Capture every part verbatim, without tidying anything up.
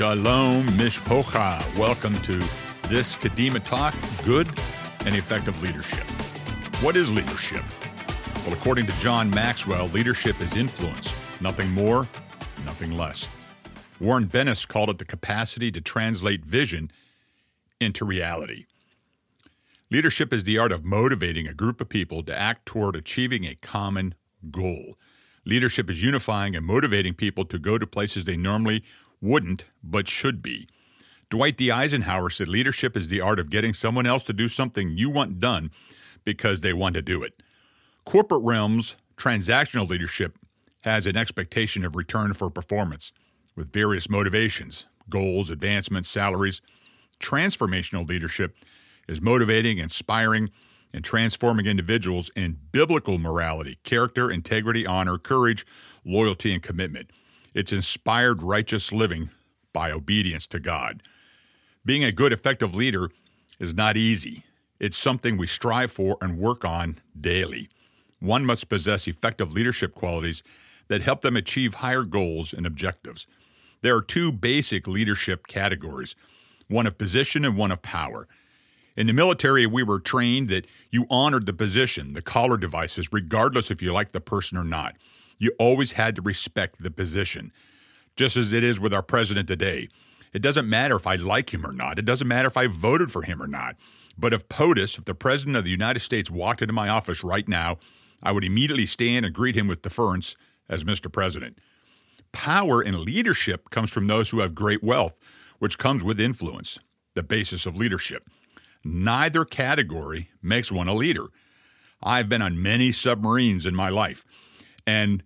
Shalom, mishpocha. Welcome to this Kadima Talk, Good and Effective Leadership. What is leadership? Well, according to John Maxwell, leadership is influence, nothing more, nothing less. Warren Bennis called it the capacity to translate vision into reality. Leadership is the art of motivating a group of people to act toward achieving a common goal. Leadership is unifying and motivating people to go to places they normally wouldn't, but should be. Dwight D. Eisenhower said leadership is the art of getting someone else to do something you want done because they want to do it. Corporate realms, transactional leadership has an expectation of return for performance with various motivations, goals, advancements, salaries. Transformational leadership is motivating, inspiring, and transforming individuals in biblical morality, character, integrity, honor, courage, loyalty, and commitment. It's inspired righteous living by obedience to God. Being a good, effective leader is not easy. It's something we strive for and work on daily. One must possess effective leadership qualities that help them achieve higher goals and objectives. There are two basic leadership categories, one of position and one of power. In the military, we were trained that you honored the position, the collar devices, regardless if you liked the person or not. You always had to respect the position, just as it is with our president today. It doesn't matter if I like him or not. It doesn't matter if I voted for him or not. But if POTUS, if the president of the United States walked into my office right now, I would immediately stand and greet him with deference as Mister President. Power in leadership comes from those who have great wealth, which comes with influence, the basis of leadership. Neither category makes one a leader. I've been on many submarines in my life and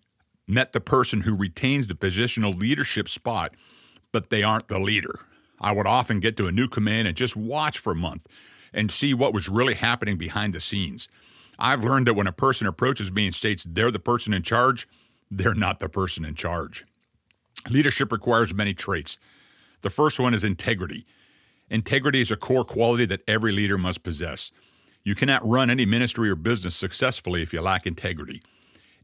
met the person who retains the positional leadership spot, but they aren't the leader. I would often get to a new command and just watch for a month and see what was really happening behind the scenes. I've learned that when a person approaches me and states they're the person in charge, they're not the person in charge. Leadership requires many traits. The first one is integrity. Integrity is a core quality that every leader must possess. You cannot run any ministry or business successfully if you lack integrity.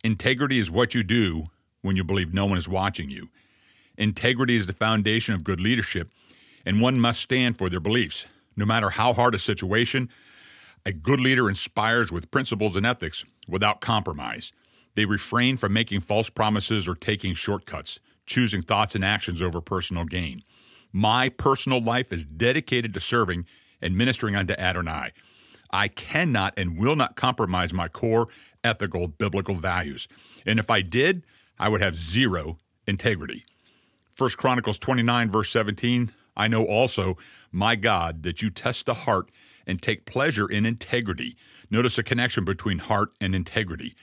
Integrity is what you do when you believe no one is watching you. Integrity is the foundation of good leadership, and one must stand for their beliefs. No matter how hard a situation, a good leader inspires with principles and ethics without compromise. They refrain from making false promises or taking shortcuts, choosing thoughts and actions over personal gain. My personal life is dedicated to serving and ministering unto Adonai. I cannot and will not compromise my core ethical, biblical values. And if I did, I would have zero integrity. First Chronicles twenty-nine, verse seventeen, I know also, my God, that you test the heart and take pleasure in integrity. Notice a connection between heart and integrity.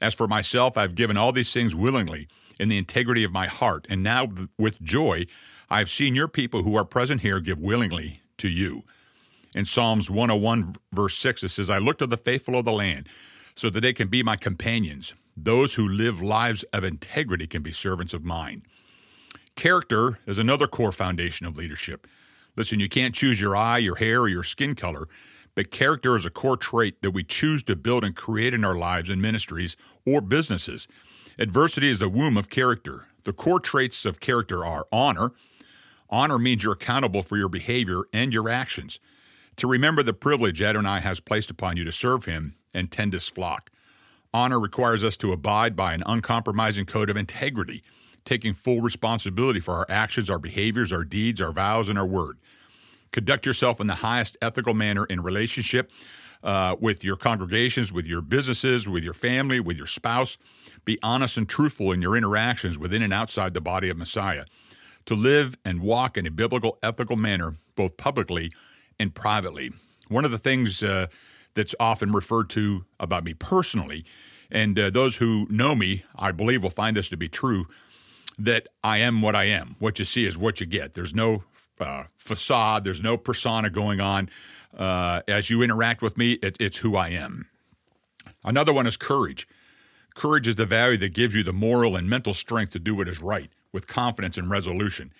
As for myself, I've given all these things willingly in the integrity of my heart, and now with joy, I've seen your people who are present here give willingly to you. In Psalms one oh one, verse six, it says, I look to the faithful of the land, so that they can be my companions. Those who live lives of integrity can be servants of mine. Character is another core foundation of leadership. Listen, you can't choose your eye, your hair, or your skin color, but character is a core trait that we choose to build and create in our lives and ministries or businesses. Adversity is the womb of character. The core traits of character are honor. Honor means you're accountable for your behavior and your actions. To remember the privilege Adonai has placed upon you to serve him and tend his flock. Honor requires us to abide by an uncompromising code of integrity, taking full responsibility for our actions, our behaviors, our deeds, our vows, and our word. Conduct yourself in the highest ethical manner in relationship uh, with your congregations, with your businesses, with your family, with your spouse. Be honest and truthful in your interactions within and outside the body of Messiah. To live and walk in a biblical, ethical manner, both publicly and privately. One of the things uh, that's often referred to about me personally, and uh, those who know me, I believe, will find this to be true, that I am what I am. What you see is what you get. There's no uh, facade. There's no persona going on. Uh, as you interact with me, it, it's who I am. Another one is courage. Courage is the value that gives you the moral and mental strength to do what is right with confidence and resolution.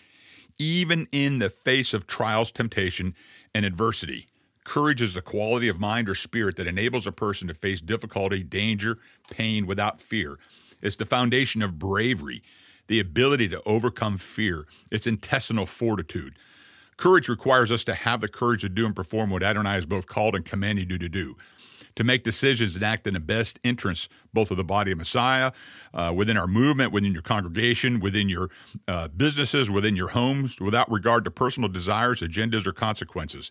Even in the face of trials, temptation, and adversity, courage is the quality of mind or spirit that enables a person to face difficulty, danger, pain without fear. It's the foundation of bravery. the ability to overcome fear. It's intestinal fortitude. Courage requires us to have the courage to do and perform what Adonai is both called and commanded you to do, to make decisions and act in the best interest, both of the body of Messiah, uh, within our movement, within your congregation, within your uh, businesses, within your homes, without regard to personal desires, agendas, or consequences,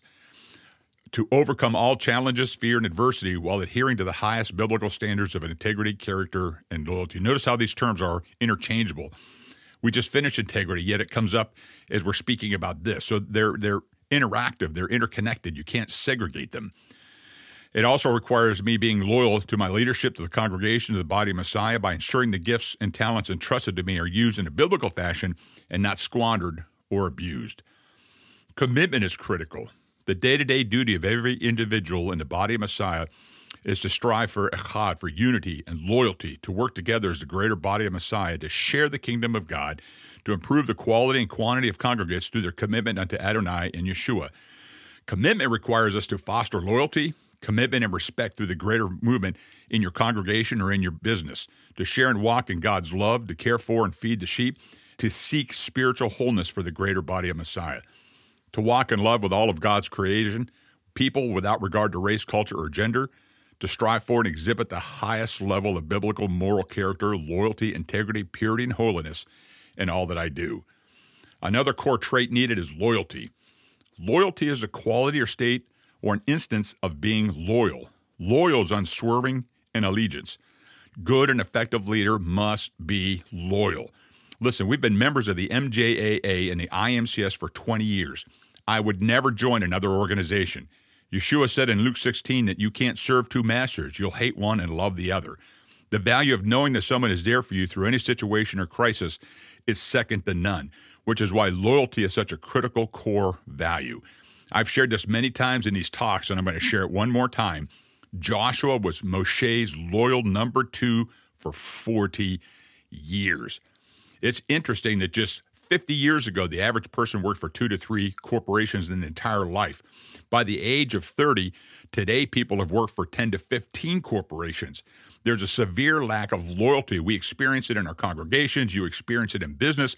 to overcome all challenges, fear, and adversity while adhering to the highest biblical standards of integrity, character, and loyalty. Notice how these terms are interchangeable. We just finished integrity, yet it comes up as we're speaking about this. So they're they're interactive, they're interconnected. You can't segregate them. It also requires me being loyal to my leadership, to the congregation, to the body of Messiah by ensuring the gifts and talents entrusted to me are used in a biblical fashion and not squandered or abused. Commitment is critical. The day-to-day duty of every individual in the body of Messiah is to strive for echad, for unity and loyalty, to work together as the greater body of Messiah, to share the kingdom of God, to improve the quality and quantity of congregants through their commitment unto Adonai and Yeshua. Commitment requires us to foster loyalty, commitment, and respect through the greater movement in your congregation or in your business, to share and walk in God's love, to care for and feed the sheep, to seek spiritual wholeness for the greater body of Messiah, to walk in love with all of God's creation, people without regard to race, culture, or gender, to strive for and exhibit the highest level of biblical moral character, loyalty, integrity, purity, and holiness in all that I do. Another core trait needed is loyalty. Loyalty is a quality or state or an instance of being loyal. Loyal is unswerving in allegiance. Good and effective leader must be loyal. Listen, we've been members of the M J A A and the I M C S for twenty years. I would never join another organization. Yeshua said in Luke sixteen that you can't serve two masters. You'll hate one and love the other. The value of knowing that someone is there for you through any situation or crisis is second to none, which is why loyalty is such a critical core value. I've shared this many times in these talks, and I'm going to share it one more time. Joshua was Moshe's loyal number two for forty years. It's interesting that just fifty years ago, the average person worked for two to three corporations in their entire life. By the age of thirty, today people have worked for ten to fifteen corporations. There's a severe lack of loyalty. We experience it in our congregations. You experience it in business.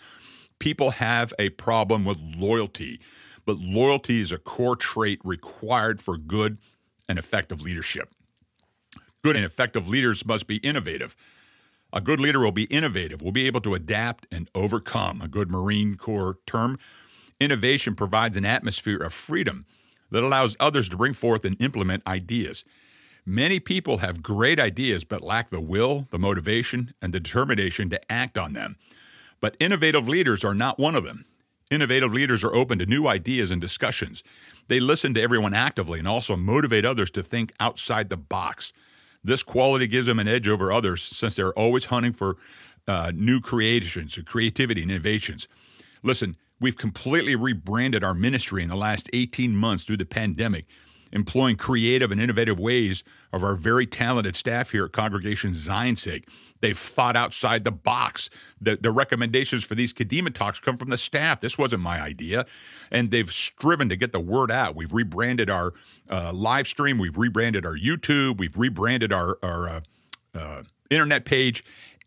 People have a problem with loyalty, but loyalty is a core trait required for good and effective leadership. Good and effective leaders must be innovative. A good leader will be innovative, will be able to adapt and overcome, a good Marine Corps term. Innovation provides an atmosphere of freedom that allows others to bring forth and implement ideas. Many people have great ideas but lack the will, the motivation, and the determination to act on them. But innovative leaders are not one of them. Innovative leaders are open to new ideas and discussions. They listen to everyone actively and also motivate others to think outside the box. This quality gives them an edge over others since they're always hunting for uh, new creations, creativity, and innovations. Listen, we've completely rebranded our ministry in the last eighteen months through the pandemic, employing creative and innovative ways of our very talented staff here at Congregation Zion's sake. They've thought outside the box. The, the recommendations for these Kadima talks come from the staff. This wasn't my idea. And they've striven to get the word out. We've rebranded our uh, live stream. We've rebranded our YouTube. We've rebranded our, our uh, uh, internet page.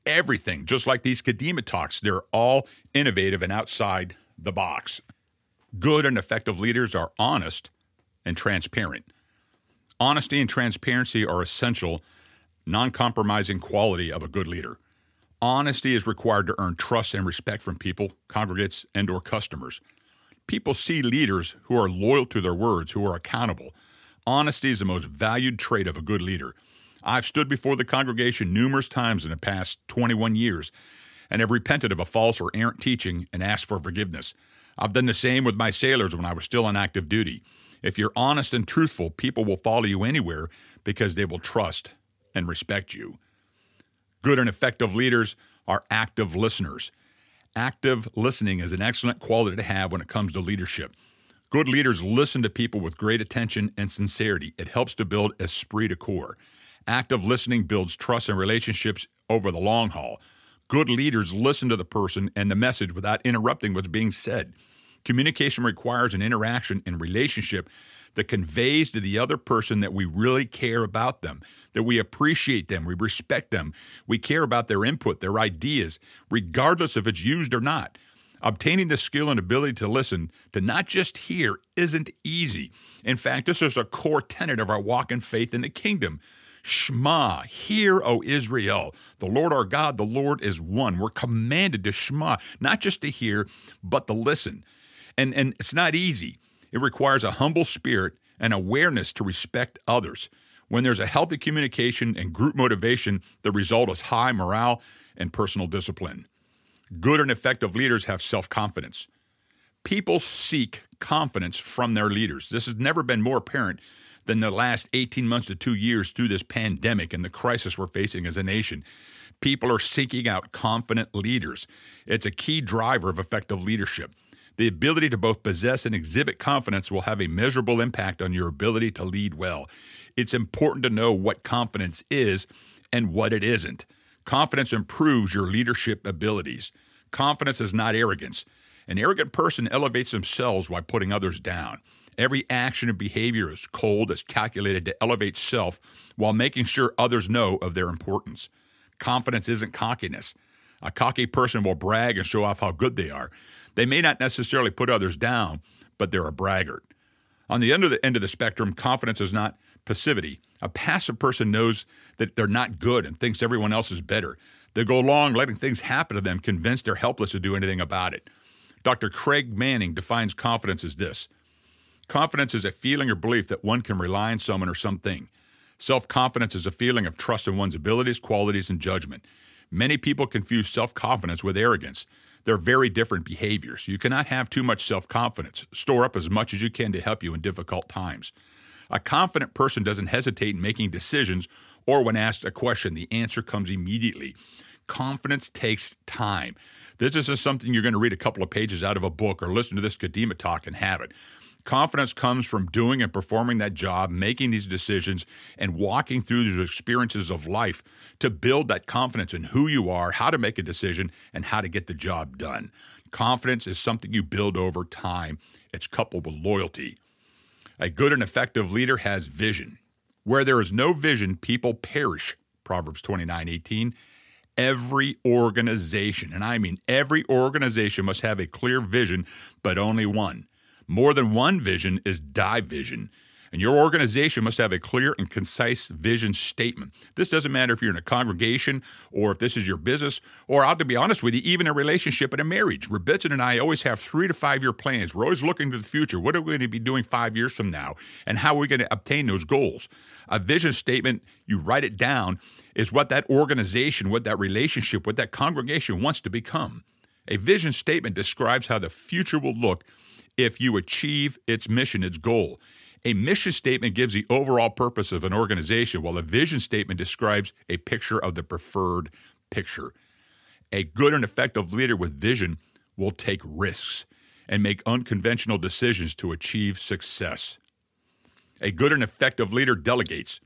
Everything, just like these Kadima talks, they're all innovative and outside the box. Good and effective leaders are honest and transparent. Honesty and transparency are essential non-compromising quality of a good leader. Honesty is required to earn trust and respect from people, congregants, and or customers. People see leaders who are loyal to their words, who are accountable. Honesty is the most valued trait of a good leader. I've stood before the congregation numerous times in the past twenty-one years and have repented of a false or errant teaching and asked for forgiveness. I've done the same with my sailors when I was still on active duty. If you're honest and truthful, people will follow you anywhere because they will trust and respect you. Good and effective leaders are active listeners. Active listening is an excellent quality to have when it comes to leadership. Good leaders listen to people with great attention and sincerity. It helps to build esprit de corps. Active listening builds trust and relationships over the long haul. Good leaders listen to the person and the message without interrupting what's being said. Communication requires an interaction and relationship that conveys to the other person that we really care about them, that we appreciate them, we respect them, we care about their input, their ideas, regardless if it's used or not. Obtaining the skill and ability to listen, to not just hear, isn't easy. In fact, this is a core tenet of our walk in faith in the kingdom. Shema, hear, O Israel, the Lord our God, the Lord is one. We're commanded to Shema, not just to hear, but to listen. And, and it's not easy. It requires a humble spirit and awareness to respect others. When there's a healthy communication and group motivation, the result is high morale and personal discipline. Good and effective leaders have self-confidence. People seek confidence from their leaders. This has never been more apparent than the last eighteen months to two years through this pandemic and the crisis we're facing as a nation. People are seeking out confident leaders. It's a key driver of effective leadership. The ability to both possess and exhibit confidence will have a measurable impact on your ability to lead well. It's important to know what confidence is and what it isn't. Confidence improves your leadership abilities. Confidence is not arrogance. An arrogant person elevates themselves while putting others down. Every action and behavior is cold, is calculated to elevate self while making sure others know of their importance. Confidence isn't cockiness. A cocky person will brag and show off how good they are. They may not necessarily put others down, but they're a braggart. On the end of the end of the spectrum, confidence is not passivity. A passive person knows that they're not good and thinks everyone else is better. They go along letting things happen to them, convinced they're helpless to do anything about it. Doctor Craig Manning defines confidence as this. Confidence is a feeling or belief that one can rely on someone or something. Self-confidence is a feeling of trust in one's abilities, qualities, and judgment. Many people confuse self-confidence with arrogance. They're very different behaviors. You cannot have too much self-confidence. Store up as much as you can to help you in difficult times. A confident person doesn't hesitate in making decisions, or when asked a question, the answer comes immediately. Confidence takes time. This isn't something you're going to read a couple of pages out of a book or listen to this Kadima talk and have it. Confidence comes from doing and performing that job, making these decisions, and walking through these experiences of life to build that confidence in who you are, how to make a decision, and how to get the job done. Confidence is something you build over time. It's coupled with loyalty. A good and effective leader has vision. Where there is no vision, people perish, Proverbs twenty-nine eighteen. Every organization, and I mean every organization, must have a clear vision, but only one. More than one vision is division, and your organization must have a clear and concise vision statement. This doesn't matter if you're in a congregation or if this is your business or, I'll to be honest with you, even a relationship and a marriage. Rebbetzin and I always have three to five-year plans. We're always looking to the future. What are we going to be doing five years from now, and how are we going to obtain those goals? A vision statement, you write it down, is what that organization, what that relationship, what that congregation wants to become. A vision statement describes how the future will look if you achieve its mission, its goal. A mission statement gives the overall purpose of an organization, while a vision statement describes a picture of the preferred picture. A good and effective leader with vision will take risks and make unconventional decisions to achieve success. A good and effective leader delegates.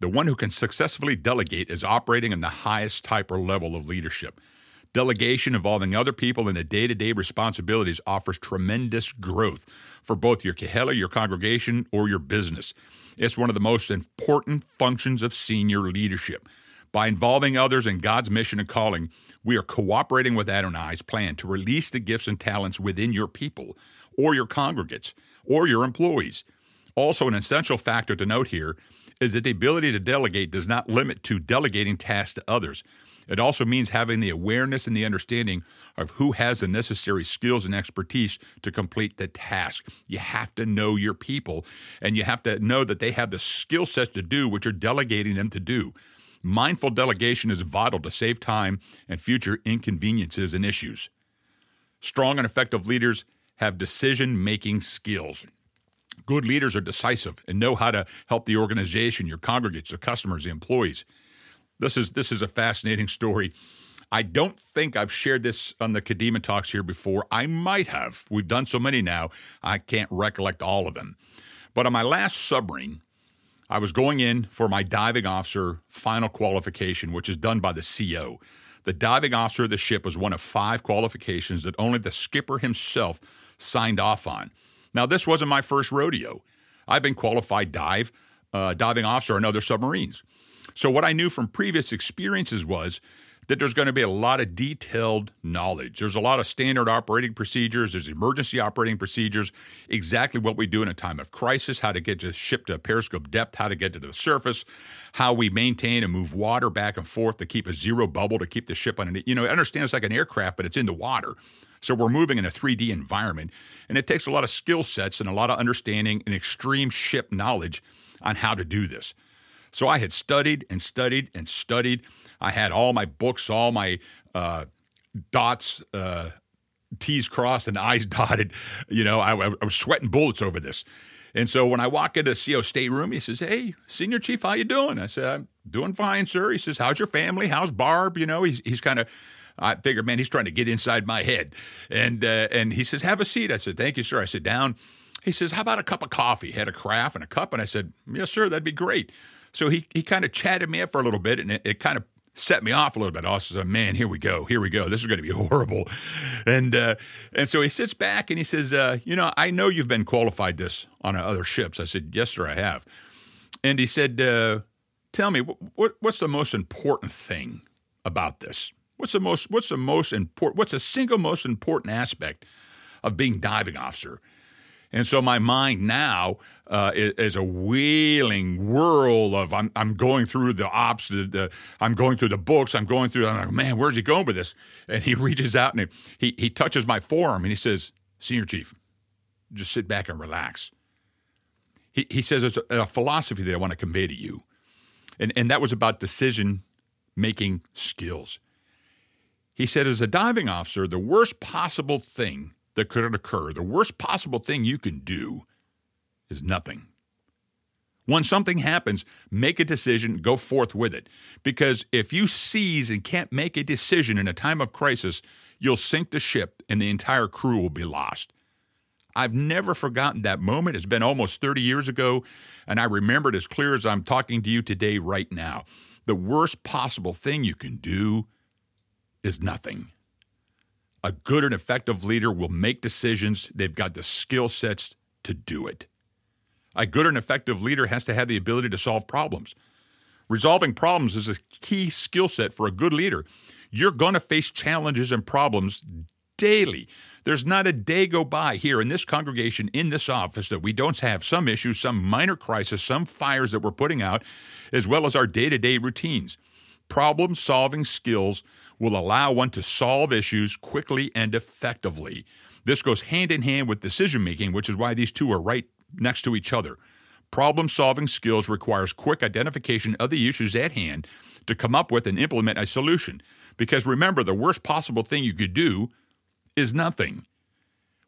The one who can successfully delegate is operating in the highest type or level of leadership. Delegation involving other people in the day-to-day responsibilities offers tremendous growth for both your Kehilla, your congregation, or your business. It's one of the most important functions of senior leadership. By involving others in God's mission and calling, we are cooperating with Adonai's plan to release the gifts and talents within your people, or your congregates, or your employees. Also, an essential factor to note here is that the ability to delegate does not limit to delegating tasks to others. It also means having the awareness and the understanding of who has the necessary skills and expertise to complete the task. You have to know your people, and you have to know that they have the skill sets to do what you're delegating them to do. Mindful delegation is vital to save time and future inconveniences and issues. Strong and effective leaders have decision-making skills. Good leaders are decisive and know how to help the organization, your congregates, the customers, the employees. This is this is a fascinating story. I don't think I've shared this on the Kadima Talks here before. I might have. We've done so many now, I can't recollect all of them. But on my last submarine, I was going in for my diving officer final qualification, which is done by the C O. The diving officer of the ship was one of five qualifications that only the skipper himself signed off on. Now, this wasn't my first rodeo. I've been qualified dive, uh, diving officer on other submarines. So what I knew from previous experiences was that there's going to be a lot of detailed knowledge. There's a lot of standard operating procedures. There's emergency operating procedures, exactly what we do in a time of crisis, how to get the ship to periscope depth, how to get to the surface, how we maintain and move water back and forth to keep a zero bubble, to keep the ship on an, you know, I understand it's like an aircraft, but it's in the water. So we're moving in a three D environment, and it takes a lot of skill sets and a lot of understanding and extreme ship knowledge on how to do this. So I had studied and studied and studied. I had all my books, all my uh, dots, uh, T's crossed and I's dotted. You know, I, I was sweating bullets over this. And so when I walk into the C O stateroom, he says, "Hey, Senior Chief, how you doing?" I said, "I'm doing fine, sir." He says, "How's your family? How's Barb?" You know, he's, he's kind of, I figured, man, he's trying to get inside my head. And uh, and he says, "Have a seat." I said, "Thank you, sir." I sit down. He says, "How about a cup of coffee?" He had a craft and a cup. And I said, "Yes, sir, that'd be great." So he he kind of chatted me up for a little bit, and it, it kind of set me off a little bit. I was like, man, here we go. Here we go. This is going to be horrible. And uh, and so he sits back and he says, uh, you know, "I know you've been qualified this on other ships." I said, "Yes, sir, I have." And he said, uh, "Tell me, what, what what's the most important thing about this? What's the most what's the most important what's the single most important aspect of being diving officer?" And so my mind now uh, is, is a wheeling whirl of I'm I'm going through the ops, the, the, I'm going through the books, I'm going through. I'm like, man, where's he going with this? And he reaches out and he he touches my forearm and he says, "Senior Chief, just sit back and relax." He he says, "There's a, a philosophy that I want to convey to you," and and that was about decision making skills. He said, "As a diving officer, the worst possible thing that could occur, the worst possible thing you can do is nothing. When something happens, make a decision, go forth with it. Because if you seize and can't make a decision in a time of crisis, you'll sink the ship and the entire crew will be lost." I've never forgotten that moment. It's been almost thirty years ago, and I remember it as clear as I'm talking to you today right now. The worst possible thing you can do is nothing. A good and effective leader will make decisions. They've got the skill sets to do it. A good and effective leader has to have the ability to solve problems. Resolving problems is a key skill set for a good leader. You're going to face challenges and problems daily. There's not a day go by here in this congregation, in this office, that we don't have some issues, some minor crisis, some fires that we're putting out, as well as our day-to-day routines. Problem-solving skills will allow one to solve issues quickly and effectively. This goes hand in hand with decision-making, which is why these two are right next to each other. Problem-solving skills requires quick identification of the issues at hand to come up with and implement a solution. Because remember, the worst possible thing you could do is nothing.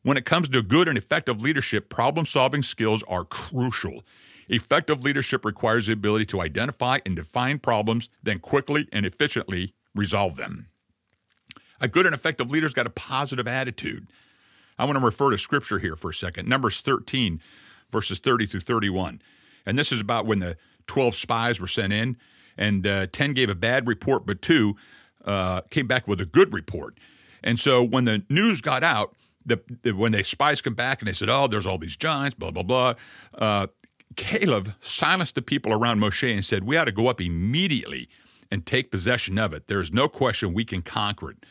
When it comes to good and effective leadership, problem-solving skills are crucial. Effective leadership requires the ability to identify and define problems, then quickly and efficiently resolve them. A good and effective leader's got a positive attitude. I want to refer to Scripture here for a second. Numbers thirteen, verses thirty through thirty-one. And this is about when the twelve spies were sent in, and uh, ten gave a bad report, but two uh, came back with a good report. And so when the news got out, the, the when the spies come back and they said, "Oh, there's all these giants, blah, blah, blah," uh, Caleb silenced the people around Moshe and said, "We ought to go up immediately and take possession of it. There is no question we can conquer it."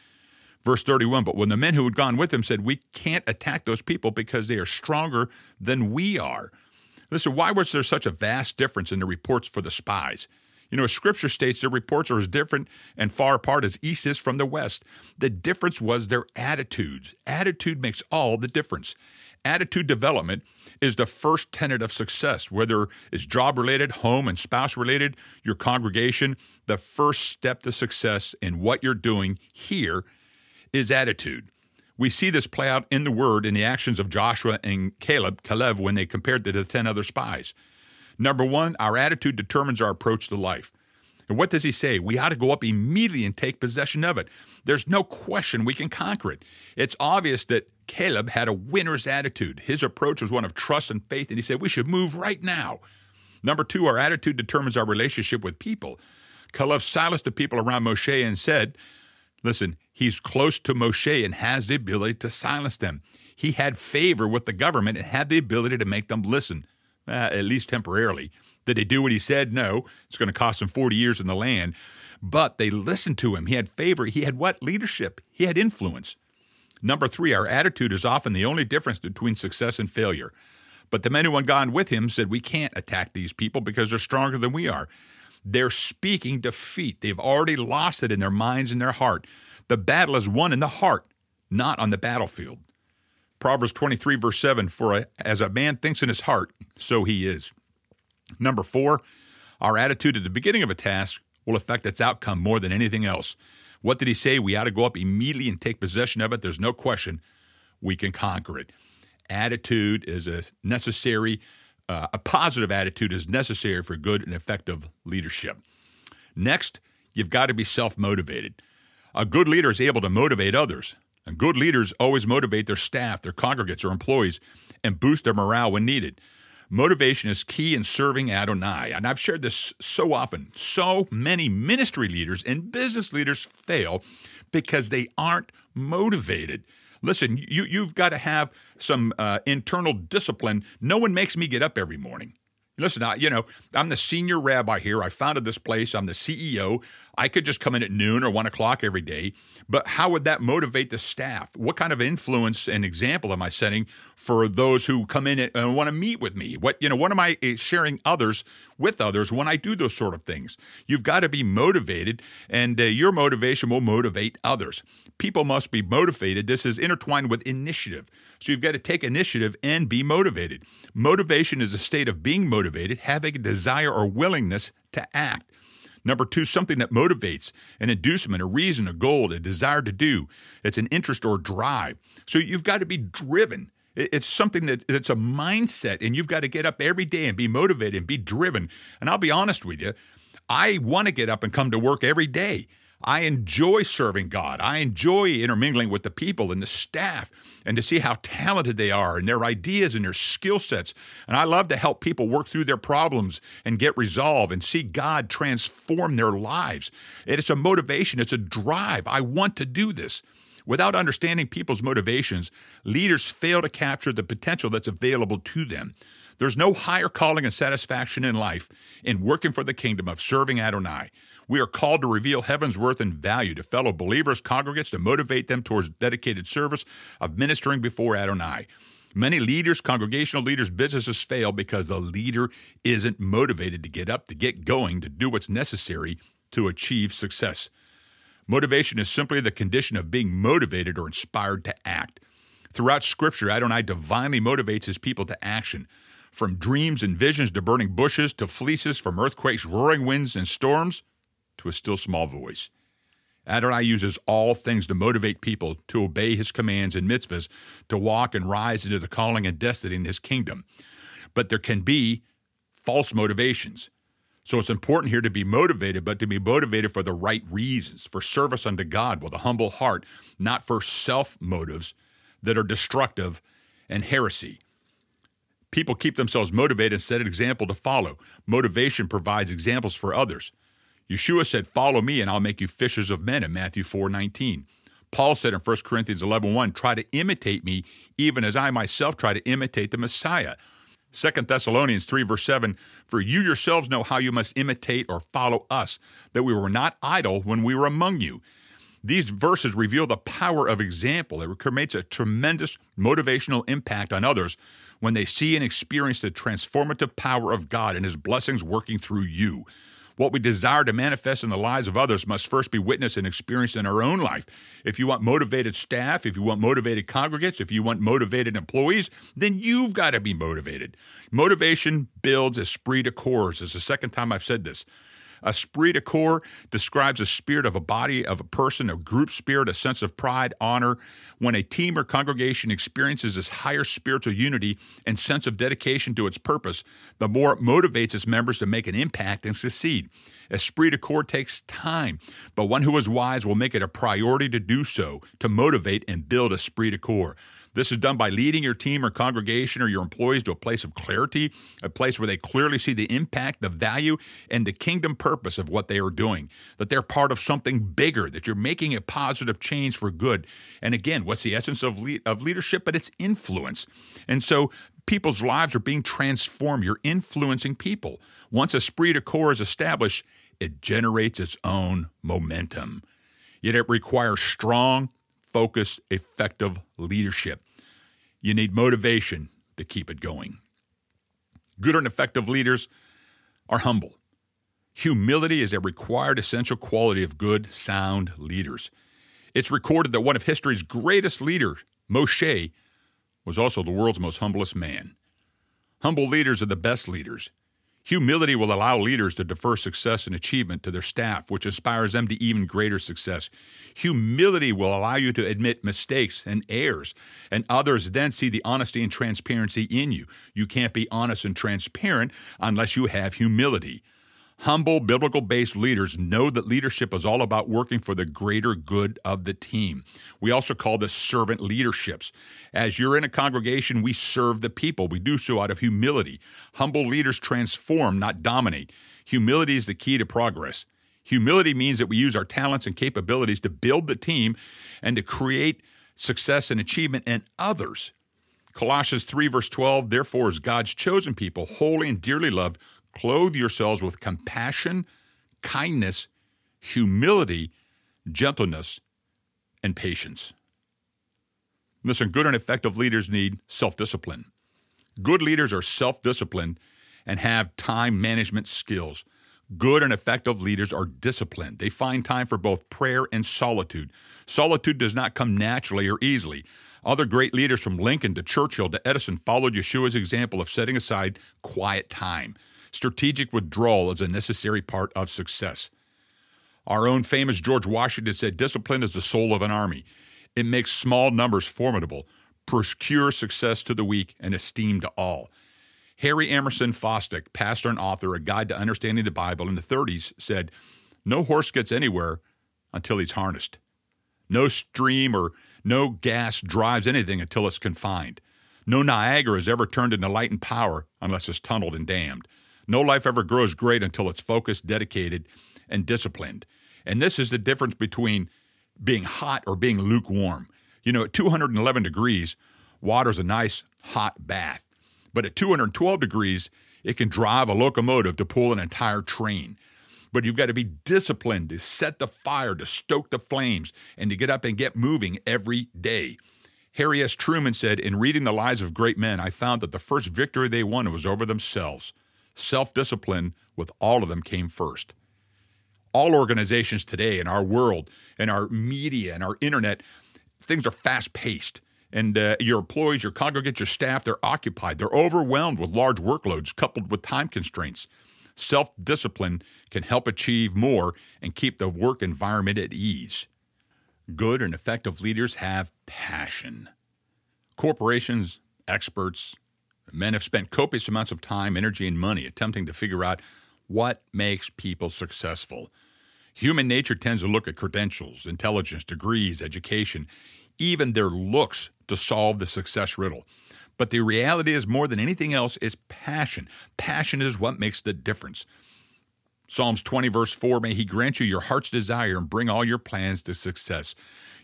Verse thirty-one, "But when the men who had gone with him said, 'We can't attack those people because they are stronger than we are.'" Listen, why was there such a vast difference in the reports for the spies? You know, Scripture states their reports are as different and far apart as east is from the west. The difference was their attitudes. Attitude makes all the difference. Attitude development is the first tenet of success, whether it's job-related, home and spouse-related, your congregation. The first step to success in what you're doing here is attitude. We see this play out in the Word in the actions of Joshua and Caleb, Kalev, when they compared it to the ten other spies. Number one, our attitude determines our approach to life. And what does he say? We ought to go up immediately and take possession of it. There's no question we can conquer it. It's obvious that Caleb had a winner's attitude. His approach was one of trust and faith, and he said, we should move right now. Number two, our attitude determines our relationship with people. Caleb silenced the people around Moshe and said, listen, he's close to Moshe and has the ability to silence them. He had favor with the government and had the ability to make them listen. uh, at least temporarily. Did they do what he said? No. It's going to cost him forty years in the land. But they listened to him. He had favor. He had what? Leadership. He had influence. Number three, our attitude is often the only difference between success and failure. But the men who had gone with him said, we can't attack these people because they're stronger than we are. They're speaking defeat. They've already lost it in their minds and their heart. The battle is won in the heart, not on the battlefield. Proverbs twenty-three, verse seven, for a, as a man thinks in his heart, so he is. Number four, our attitude at the beginning of a task will affect its outcome more than anything else. What did he say? We ought to go up immediately and take possession of it. There's no question we can conquer it. Attitude is a necessary, uh, a positive attitude is necessary for good and effective leadership. Next, you've got to be self-motivated. A good leader is able to motivate others. And good leaders always motivate their staff, their congregates, or employees, and boost their morale when needed. Motivation is key in serving Adonai. And I've shared this so often. So many ministry leaders and business leaders fail because they aren't motivated. Listen, you, you've got to have some uh, internal discipline. No one makes me get up every morning. Listen, I, you know, I'm the senior rabbi here. I founded this place. I'm the C E O. I could just come in at noon or one o'clock every day. But how would that motivate the staff? What kind of influence and example am I setting for those who come in and, and want to meet with me? What, you know, what am I sharing others with others when I do those sort of things? You've got to be motivated, and uh, your motivation will motivate others. People must be motivated. This is intertwined with initiative. So you've got to take initiative and be motivated. Motivation is a state of being motivated, having a desire or willingness to act. Number two, something that motivates, an inducement, a reason, a goal, a desire to do. It's an interest or drive. So you've got to be driven. It's something that, that's a mindset, and you've got to get up every day and be motivated and be driven. And I'll be honest with you, I want to get up and come to work every day. I enjoy serving God. I enjoy intermingling with the people and the staff and to see how talented they are and their ideas and their skill sets. And I love to help people work through their problems and get resolve and see God transform their lives. It's a motivation. It's a drive. I want to do this. Without understanding people's motivations, leaders fail to capture the potential that's available to them. There's no higher calling and satisfaction in life in working for the kingdom of serving Adonai. We are called to reveal heaven's worth and value to fellow believers, congregates, to motivate them towards dedicated service of ministering before Adonai. Many leaders, congregational leaders, businesses fail because the leader isn't motivated to get up, to get going, to do what's necessary to achieve success. Motivation is simply the condition of being motivated or inspired to act. Throughout Scripture, Adonai divinely motivates his people to action. From dreams and visions to burning bushes to fleeces, from earthquakes, roaring winds, and storms to a still small voice. Adonai uses all things to motivate people to obey his commands and mitzvahs, to walk and rise into the calling and destiny in his kingdom. But there can be false motivations. So it's important here to be motivated, but to be motivated for the right reasons, for service unto God with a humble heart, not for self-motives that are destructive and heresy. People keep themselves motivated and set an example to follow. Motivation provides examples for others. Yeshua said, follow me and I'll make you fishers of men in Matthew four nineteen. Paul said in First Corinthians eleven one, try to imitate me even as I myself try to imitate the Messiah. Second Thessalonians three verse seven, for you yourselves know how you must imitate or follow us, that we were not idle when we were among you. These verses reveal the power of example. It creates a tremendous motivational impact on others when they see and experience the transformative power of God and his blessings working through you. What we desire to manifest in the lives of others must first be witnessed and experienced in our own life. If you want motivated staff, if you want motivated congregates, if you want motivated employees, then you've got to be motivated. Motivation builds esprit de corps. It's the second time I've said this. Esprit de corps describes a spirit of a body, of a person, a group spirit, a sense of pride, honor. When a team or congregation experiences this higher spiritual unity and sense of dedication to its purpose, the more it motivates its members to make an impact and succeed. Esprit de corps takes time, but one who is wise will make it a priority to do so, to motivate and build esprit de corps. This is done by leading your team or congregation or your employees to a place of clarity, a place where they clearly see the impact, the value, and the kingdom purpose of what they are doing, that they're part of something bigger, that you're making a positive change for good. And again, what's the essence of le- of leadership? But it's influence. And so People's lives are being transformed. You're influencing people. Once esprit de corps is established, it generates its own momentum. Yet it requires strong, focused, effective leadership. You need motivation to keep it going. Good and effective leaders are humble. Humility is a required essential quality of good, sound leaders. It's recorded that one of history's greatest leaders, Moshe, was also the world's most humblest man. Humble leaders are the best leaders. Humility will allow leaders to defer success and achievement to their staff, which inspires them to even greater success. Humility will allow you to admit mistakes and errors, and others then see the honesty and transparency in you. You can't be honest and transparent unless you have humility. Humble, biblical-based leaders know that leadership is all about working for the greater good of the team. We also call this servant leaderships. As you're in a congregation, we serve the people. We do so out of humility. Humble leaders transform, not dominate. Humility is the key to progress. Humility means that we use our talents and capabilities to build the team and to create success and achievement in others. Colossians three, verse twelve, therefore, as God's chosen people, holy and dearly loved, clothe yourselves with compassion, kindness, humility, gentleness, and patience. Listen, good and effective leaders need self-discipline. Good leaders are self-disciplined and have time management skills. Good and effective leaders are disciplined. They find time for both prayer and solitude. Solitude does not come naturally or easily. Other great leaders from Lincoln to Churchill to Edison followed Yeshua's example of setting aside quiet time. Strategic withdrawal is a necessary part of success. Our own famous George Washington said, discipline is the soul of an army. It makes small numbers formidable, procures success to the weak, and esteem to all. Harry Emerson Fosdick, pastor and author, A Guide to Understanding the Bible in the thirties, said, no horse gets anywhere until he's harnessed. No stream or no gas drives anything until it's confined. No Niagara is ever turned into light and power unless it's tunneled and dammed. No life ever grows great until it's focused, dedicated, and disciplined. And this is the difference between being hot or being lukewarm. You know, at two hundred eleven degrees, water's a nice hot bath. But at two hundred twelve degrees, it can drive a locomotive to pull an entire train. But you've got to be disciplined to set the fire, to stoke the flames, and to get up and get moving every day. Harry S. Truman said, in reading the lives of great men, I found that the first victory they won was over themselves. Self-discipline with all of them came first. All organizations today in our world, in our media, in our internet, things are fast-paced. And uh, your employees, your congregants, your staff, they're occupied. They're overwhelmed with large workloads coupled with time constraints. Self-discipline can help achieve more and keep the work environment at ease. Good and effective leaders have passion. Corporations, experts, men have spent copious amounts of time, energy, and money attempting to figure out what makes people successful. Human nature tends to look at credentials, intelligence, degrees, education, even their looks to solve the success riddle. But the reality is, more than anything else, is passion. Passion is what makes the difference. Psalms twenty, verse four, may he grant you your heart's desire and bring all your plans to success.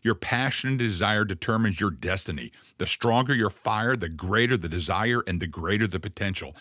Your passion and desire determines your destiny. The stronger your fire, the greater the desire and the greater the potential.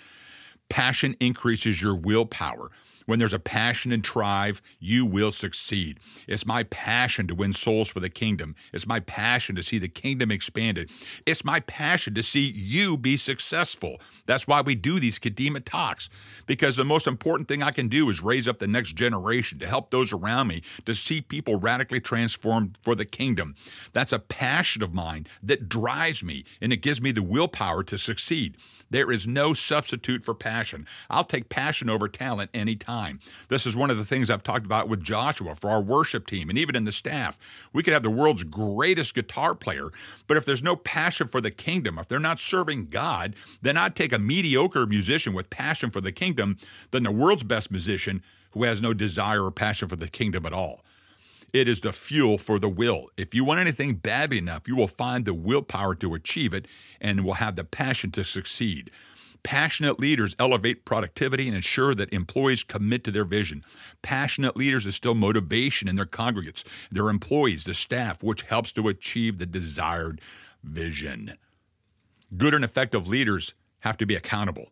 Passion increases your willpower. When there's a passion and drive, you will succeed. It's my passion to win souls for the kingdom. It's my passion to see the kingdom expanded. It's my passion to see you be successful. That's why we do these Kadima talks, because the most important thing I can do is raise up the next generation, to help those around me, to see people radically transformed for the kingdom. That's a passion of mine that drives me, and it gives me the willpower to succeed. There is no substitute for passion. I'll take passion over talent any time. This is one of the things I've talked about with Joshua for our worship team and even in the staff. We could have the world's greatest guitar player, but if there's no passion for the kingdom, if they're not serving God, then I'd take a mediocre musician with passion for the kingdom than the world's best musician who has no desire or passion for the kingdom at all. It is the fuel for the will. If you want anything badly enough, you will find the willpower to achieve it and will have the passion to succeed. Passionate leaders elevate productivity and ensure that employees commit to their vision. Passionate leaders instill motivation in their congregates, their employees, the staff, which helps to achieve the desired vision. Good and effective leaders have to be accountable.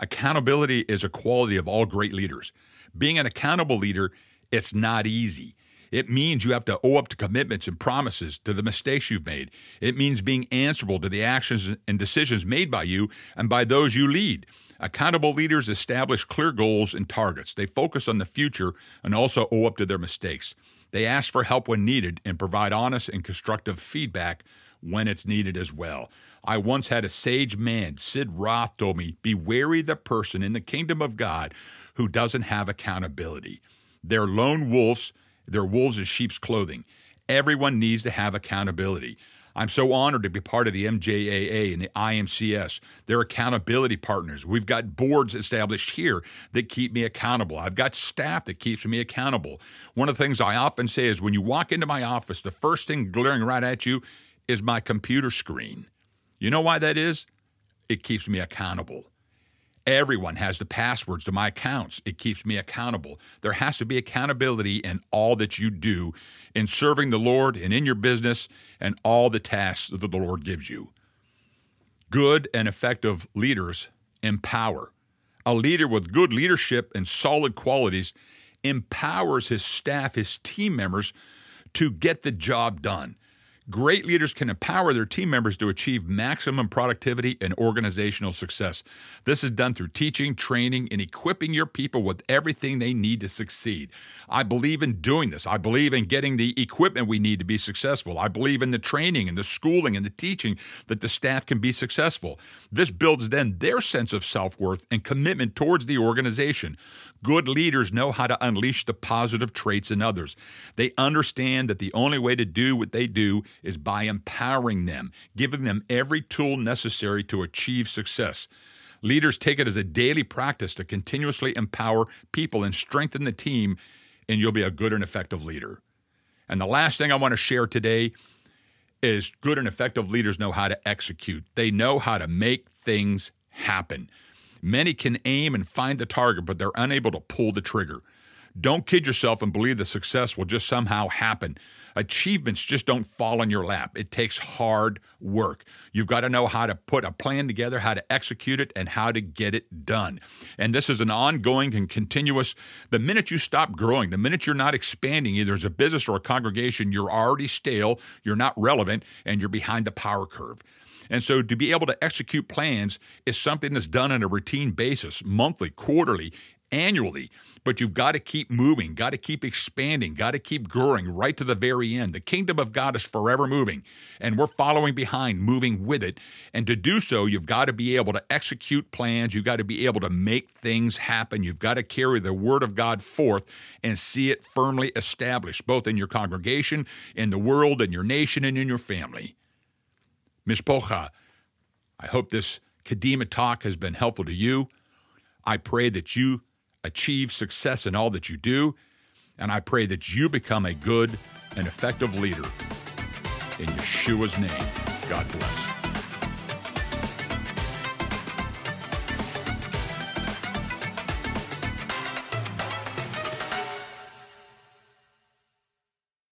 Accountability is a quality of all great leaders. Being an accountable leader, it's not easy. It means you have to owe up to commitments and promises, to the mistakes you've made. It means being answerable to the actions and decisions made by you and by those you lead. Accountable leaders establish clear goals and targets. They focus on the future and also owe up to their mistakes. They ask for help when needed and provide honest and constructive feedback when it's needed as well. I once had a sage man, Sid Roth, told me, be wary the person in the kingdom of God who doesn't have accountability. They're lone wolves. They're wolves in sheep's clothing. Everyone needs to have accountability. I'm so honored to be part of the M J A A and the I M C S. They're accountability partners. We've got boards established here that keep me accountable. I've got staff that keeps me accountable. One of the things I often say is when you walk into my office, the first thing glaring right at you is my computer screen. You know why that is? It keeps me accountable. Everyone has the passwords to my accounts. It keeps me accountable. There has to be accountability in all that you do, in serving the Lord and in your business and all the tasks that the Lord gives you. Good and effective leaders empower. A leader with good leadership and solid qualities empowers his staff, his team members, to get the job done. Great leaders can empower their team members to achieve maximum productivity and organizational success. This is done through teaching, training, and equipping your people with everything they need to succeed. I believe in doing this. I believe in getting the equipment we need to be successful. I believe in the training and the schooling and the teaching that the staff can be successful. This builds then their sense of self-worth and commitment towards the organization. Good leaders know how to unleash the positive traits in others. They understand that the only way to do what they do is by empowering them, giving them every tool necessary to achieve success. Leaders take it as a daily practice to continuously empower people and strengthen the team, and you'll be a good and effective leader. And the last thing I want to share today is good and effective leaders know how to execute. They know how to make things happen. Many can aim and find the target, but they're unable to pull the trigger. Don't kid yourself and believe that success will just somehow happen. Achievements just don't fall on your lap. It takes hard work. You've got to know how to put a plan together, how to execute it, and how to get it done. And this is an ongoing and continuous, the minute you stop growing, the minute you're not expanding either as a business or a congregation, you're already stale, you're not relevant, and you're behind the power curve. And so to be able to execute plans is something that's done on a routine basis, monthly, quarterly, annually, but you've got to keep moving, got to keep expanding, got to keep growing right to the very end. The kingdom of God is forever moving, and we're following behind, moving with it. And to do so, you've got to be able to execute plans. You've got to be able to make things happen. You've got to carry the word of God forth and see it firmly established, both in your congregation, in the world, in your nation, and in your family. Mishpocha, I hope this Kadima talk has been helpful to you. I pray that you achieve success in all that you do, and I pray that you become a good and effective leader. In Yeshua's name, God bless.